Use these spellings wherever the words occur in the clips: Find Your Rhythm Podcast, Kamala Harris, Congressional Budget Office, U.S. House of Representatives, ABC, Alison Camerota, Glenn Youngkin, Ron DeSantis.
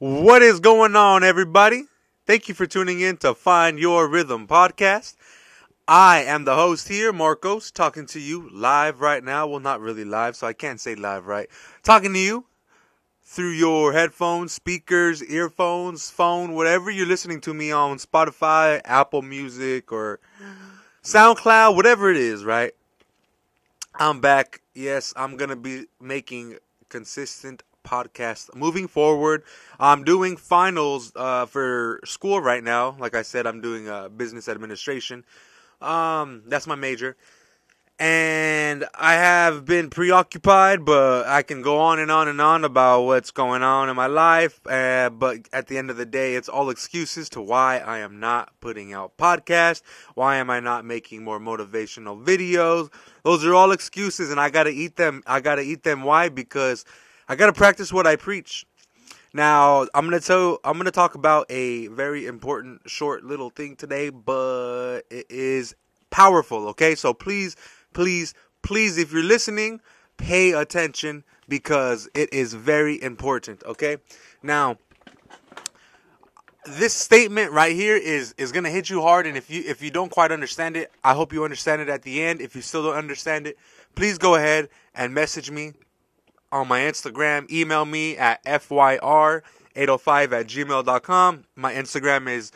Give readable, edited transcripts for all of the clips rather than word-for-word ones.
What is going on, everybody? Thank you for tuning in to Find Your Rhythm Podcast. I am the host here, Marcos, talking to you live right now. Well, not really live, so I can't say live right. Talking to you through your headphones, speakers, earphones, phone, whatever you're listening to me on Spotify, Apple Music, or SoundCloud, whatever it is, right? I'm back. Yes, I'm going to be making consistent podcast moving forward. I'm doing finals for school right now. Like I said, I'm doing business administration. That's my major, and I have been preoccupied, but I can go on and on and on about what's going on in my life. But at the end of the day, it's all excuses to why I am not putting out podcasts. Why am I not making more motivational videos? Those are all excuses, and I gotta eat them. Why? Because I gotta practice what I preach. Now, I'm gonna talk about a very important short little thing today, but it is powerful. Okay, so please, please, please, if you're listening, pay attention because it is very important. Okay, now this statement right here is gonna hit you hard, and if you don't quite understand it, I hope you understand it at the end. If you still don't understand it, please go ahead and message me on my Instagram, email me at fyr805@gmail.com. My Instagram is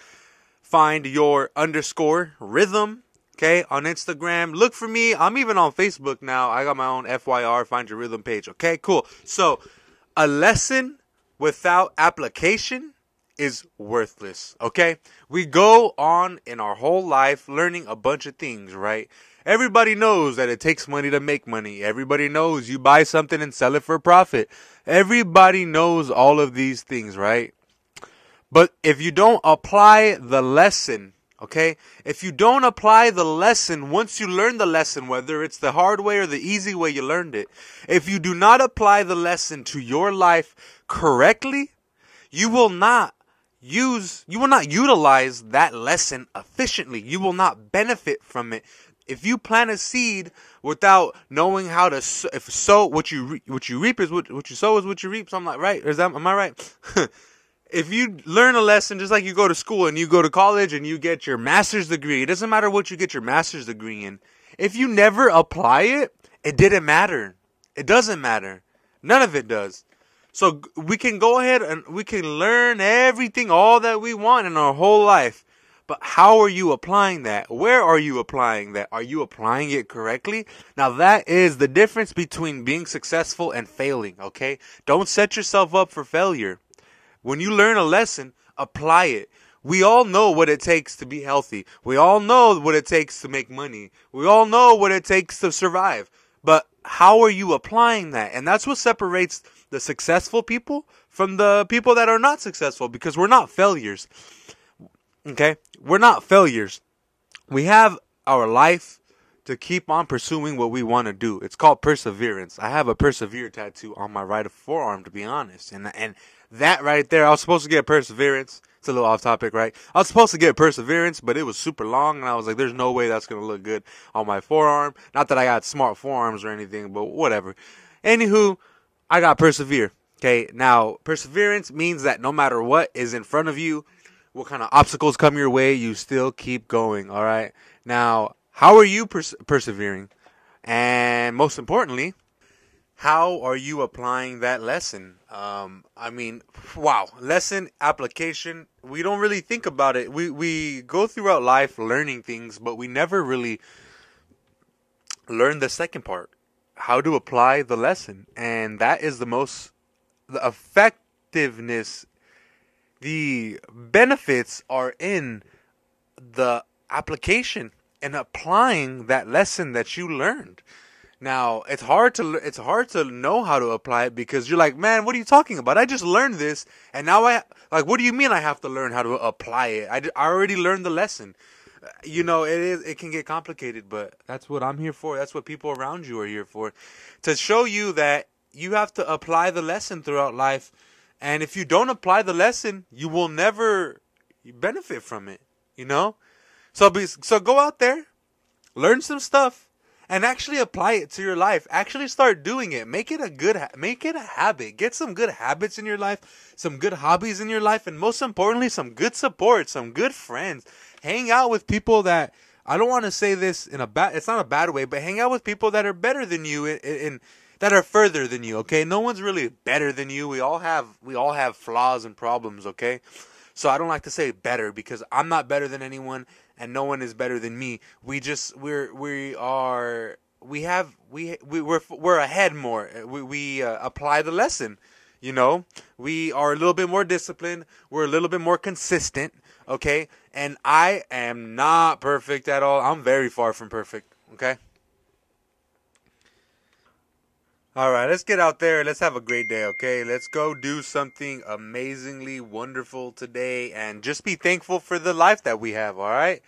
find_your_rhythm. Okay, on Instagram, look for me. I'm even on Facebook now. I got my own FYR Find Your Rhythm page. Okay, cool. So, a lesson without application is worthless. Okay, we go on in our whole life learning a bunch of things, right? Everybody knows that it takes money to make money. Everybody knows you buy something and sell it for a profit. Everybody knows all of these things, right? But if you don't apply the lesson, okay? If you don't apply the lesson, once you learn the lesson, whether it's the hard way or the easy way you learned it, if you do not apply the lesson to your life correctly, you will not utilize that lesson efficiently. You will not benefit from it. If you plant a seed without knowing how to sow, what you reap is what you sow is what you reap. So I'm like, right? Am I right? If you learn a lesson, just like you go to school and you go to college and you get your master's degree, it doesn't matter what you get your master's degree in. If you never apply it, it didn't matter. It doesn't matter. None of it does. So we can go ahead and we can learn everything, all that we want in our whole life. But how are you applying that? Where are you applying that? Are you applying it correctly? Now, that is the difference between being successful and failing, okay? Don't set yourself up for failure. When you learn a lesson, apply it. We all know what it takes to be healthy. We all know what it takes to make money. We all know what it takes to survive. But how are you applying that? And that's what separates the successful people from the people that are not successful, because we're not failures. Okay, we're not failures. We have our life to keep on pursuing what we want to do. It's called perseverance. I have a persevere tattoo on my right forearm, to be honest. And that right there, I was supposed to get perseverance. It's a little off topic, right? I was supposed to get perseverance, but it was super long. And I was like, there's no way that's going to look good on my forearm. Not that I got smart forearms or anything, but whatever. Anywho, I got persevere. Okay, now perseverance means that no matter what is in front of you, what kind of obstacles come your way, you still keep going, all right? Now, how are you persevering? And most importantly, how are you applying that lesson? Wow. Lesson, application, we don't really think about it. We go throughout life learning things, but we never really learn the second part, how to apply the lesson. And that is the effectiveness. The benefits are in the application and applying that lesson that you learned. Now, it's hard to know how to apply it because you're like, man, what are you talking about? I just learned this, and now what do you mean I have to learn how to apply it? I already learned the lesson. You know, it can get complicated, but that's what I'm here for. That's what people around you are here for, to show you that you have to apply the lesson throughout life. And if you don't apply the lesson, you will never benefit from it, you know? So go out there, learn some stuff, and actually apply it to your life. Actually start doing it. Make it a habit. Get some good habits in your life, some good hobbies in your life, and most importantly, some good support, some good friends. Hang out with people that, I don't want to say this in a bad, it's not a bad way, but hang out with people that are better than you and that are further than you, okay? No one's really better than you. We all have flaws and problems, okay? So I don't like to say better because I'm not better than anyone and no one is better than me. We're ahead more. We apply the lesson, you know? We are a little bit more disciplined. We're a little bit more consistent, okay? And I am not perfect at all. I'm very far from perfect, okay? All right, let's get out there. Let's have a great day, okay? Let's go do something amazingly wonderful today and just be thankful for the life that we have, all right?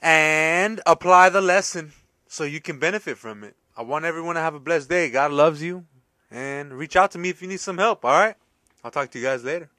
And apply the lesson so you can benefit from it. I want everyone to have a blessed day. God loves you. And reach out to me if you need some help, all right? I'll talk to you guys later.